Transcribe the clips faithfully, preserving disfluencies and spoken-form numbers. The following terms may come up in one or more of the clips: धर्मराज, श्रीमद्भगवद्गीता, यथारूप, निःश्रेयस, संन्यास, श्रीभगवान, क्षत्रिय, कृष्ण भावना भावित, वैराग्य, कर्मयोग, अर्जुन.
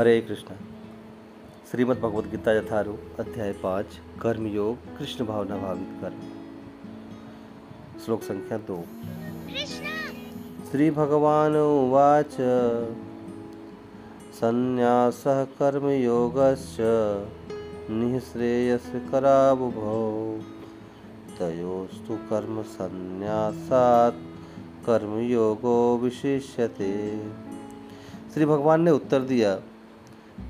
हरे कृष्ण। श्रीमद्भगवद्गीता यथारूप अध्याय पाँच, कर्मयोग, कृष्ण भावना भावित कर्म। श्लोक संख्या दो। श्री भगवान उवाच, संन्यासः कर्मयोगश्च निःश्रेयस्य करावुभौ, तयोस्तु कर्म संन्यासात् कर्मयोगो विशिष्यते। श्री भगवान ने उत्तर दिया,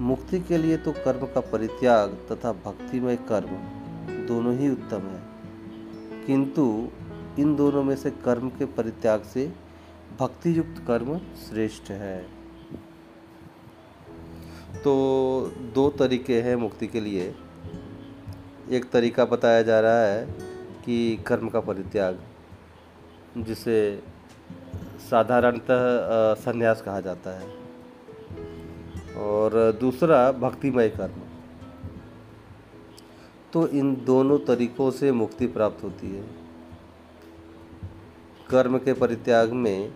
मुक्ति के लिए तो कर्म का परित्याग तथा भक्तिमय कर्म दोनों ही उत्तम है, किंतु इन दोनों में से कर्म के परित्याग से भक्ति युक्त कर्म श्रेष्ठ है। तो दो तरीके हैं मुक्ति के लिए। एक तरीका बताया जा रहा है कि कर्म का परित्याग, जिसे साधारणतः संन्यास कहा जाता है, और दूसरा भक्तिमय कर्म। तो इन दोनों तरीकों से मुक्ति प्राप्त होती है। कर्म के परित्याग में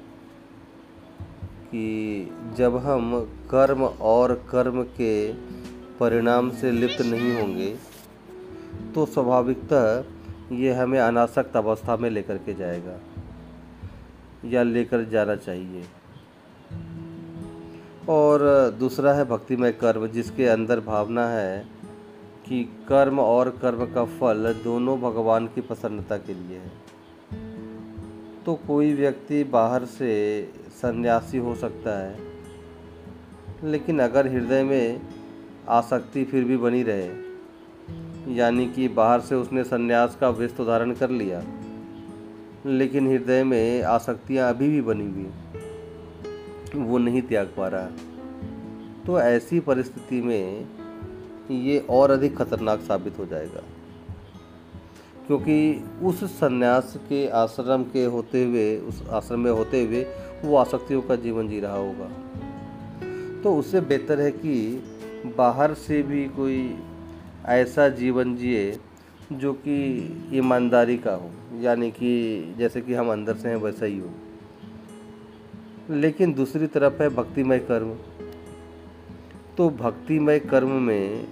कि जब हम कर्म और कर्म के परिणाम से लिप्त नहीं होंगे तो स्वाभाविकतः ये हमें अनासक्त अवस्था में लेकर के जाएगा या लेकर जाना चाहिए। और दूसरा है भक्तिमय कर्म, जिसके अंदर भावना है कि कर्म और कर्म का फल दोनों भगवान की प्रसन्नता के लिए है। तो कोई व्यक्ति बाहर से सन्यासी हो सकता है, लेकिन अगर हृदय में आसक्ति फिर भी बनी रहे, यानी कि बाहर से उसने सन्यास का वेश तो धारण कर लिया लेकिन हृदय में आसक्तियाँ अभी भी बनी हुई, वो नहीं त्याग पा रहा, तो ऐसी परिस्थिति में ये और अधिक खतरनाक साबित हो जाएगा, क्योंकि उस सन्यास के आश्रम के होते हुए उस आश्रम में होते हुए वो आसक्तियों का जीवन जी रहा होगा। तो उससे बेहतर है कि बाहर से भी कोई ऐसा जीवन जिए जो कि ईमानदारी का हो, यानी कि जैसे कि हम अंदर से हैं वैसा ही हो। लेकिन दूसरी तरफ है भक्तिमय कर्म। तो भक्तिमय कर्म में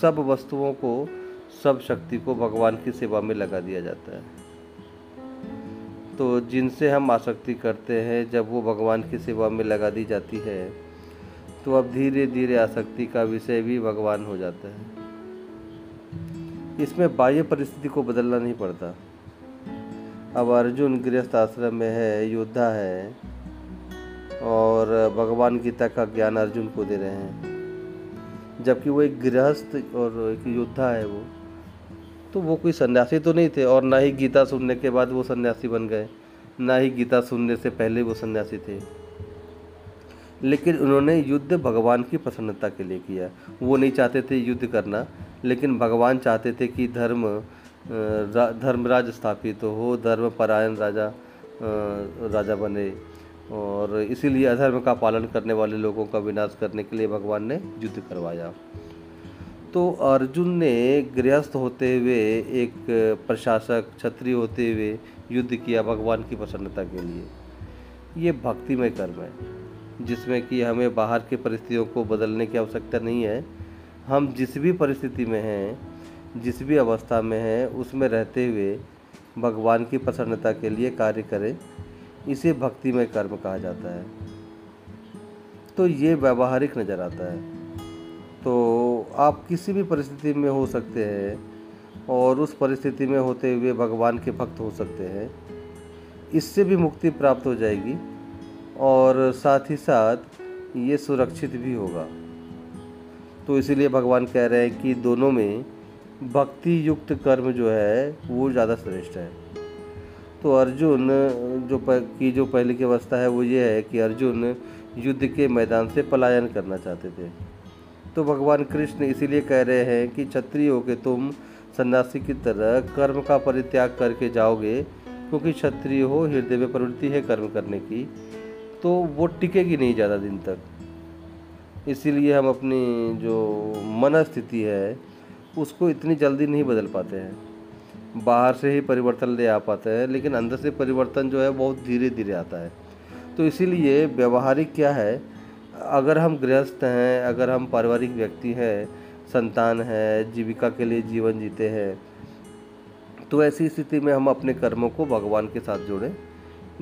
सब वस्तुओं को, सब शक्ति को भगवान की सेवा में लगा दिया जाता है। तो जिनसे हम आसक्ति करते हैं, जब वो भगवान की सेवा में लगा दी जाती है तो अब धीरे धीरे आसक्ति का विषय भी भगवान हो जाता है। इसमें बाह्य परिस्थिति को बदलना नहीं पड़ता। अब अर्जुन गृहस्थ आश्रम में है, योद्धा है, और भगवान गीता का ज्ञान अर्जुन को दे रहे हैं, जबकि वो एक गृहस्थ और एक योद्धा है। वो तो वो कोई सन्यासी तो नहीं थे, और ना ही गीता सुनने के बाद वो सन्यासी बन गए, ना ही गीता सुनने से पहले वो सन्यासी थे। लेकिन उन्होंने युद्ध भगवान की प्रसन्नता के लिए किया। वो नहीं चाहते थे युद्ध करना, लेकिन भगवान चाहते थे कि धर्म धर्मराज स्थापित हो, धर्मपरायण राजा राजा बने, और इसीलिए अधर्म का पालन करने वाले लोगों का विनाश करने के लिए भगवान ने युद्ध करवाया। तो अर्जुन ने गृहस्थ होते हुए, एक प्रशासक क्षत्रिय होते हुए युद्ध किया भगवान की प्रसन्नता के लिए। ये भक्तिमय कर्म है, जिसमें कि हमें बाहर की परिस्थितियों को बदलने की आवश्यकता नहीं है। हम जिस भी परिस्थिति में हैं, जिस भी अवस्था में हैं, उसमें रहते हुए भगवान की प्रसन्नता के लिए कार्य करें, इसे भक्तिमय कर्म कहा जाता है। तो ये व्यावहारिक नज़र आता है। तो आप किसी भी परिस्थिति में हो सकते हैं और उस परिस्थिति में होते हुए भगवान के भक्त हो सकते हैं। इससे भी मुक्ति प्राप्त हो जाएगी और साथ ही साथ ये सुरक्षित भी होगा। तो इसीलिए भगवान कह रहे हैं कि दोनों में भक्ति युक्त कर्म जो है वो ज़्यादा श्रेष्ठ है। तो अर्जुन जो की जो पहले की अवस्था है वो ये है कि अर्जुन युद्ध के मैदान से पलायन करना चाहते थे। तो भगवान कृष्ण इसीलिए कह रहे हैं कि क्षत्रिय होके तुम सन्यासी की तरह कर्म का परित्याग करके जाओगे, क्योंकि क्षत्रिय हो, हृदय में प्रवृत्ति है कर्म करने की, तो वो टिकेगी नहीं ज़्यादा दिन तक। इसीलिए हम अपनी जो मन स्थिति है उसको इतनी जल्दी नहीं बदल पाते हैं, बाहर से ही परिवर्तन ले आ पाते हैं, लेकिन अंदर से परिवर्तन जो है बहुत धीरे धीरे आता है। तो इसीलिए व्यवहारिक क्या है, अगर हम गृहस्थ हैं, अगर हम पारिवारिक व्यक्ति हैं, संतान है, जीविका के लिए जीवन जीते हैं, तो ऐसी स्थिति में हम अपने कर्मों को भगवान के साथ जोड़ें।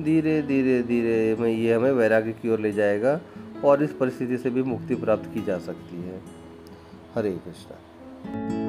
धीरे धीरे धीरे में ये हमें वैराग्य की ओर ले जाएगा और इस परिस्थिति से भी मुक्ति प्राप्त की जा सकती है। हरे कृष्णा।